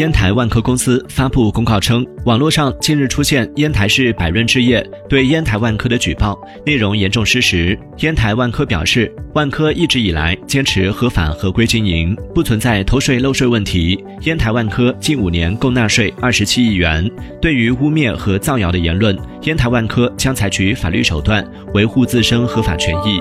烟台万科公司发布公告称，网络上近日出现烟台市百润置业对烟台万科的举报，内容严重失实。烟台万科表示，万科一直以来坚持合法合规经营，不存在偷税漏税问题。烟台万科近5年共纳税27亿元。对于污蔑和造谣的言论，烟台万科将采取法律手段维护自身合法权益。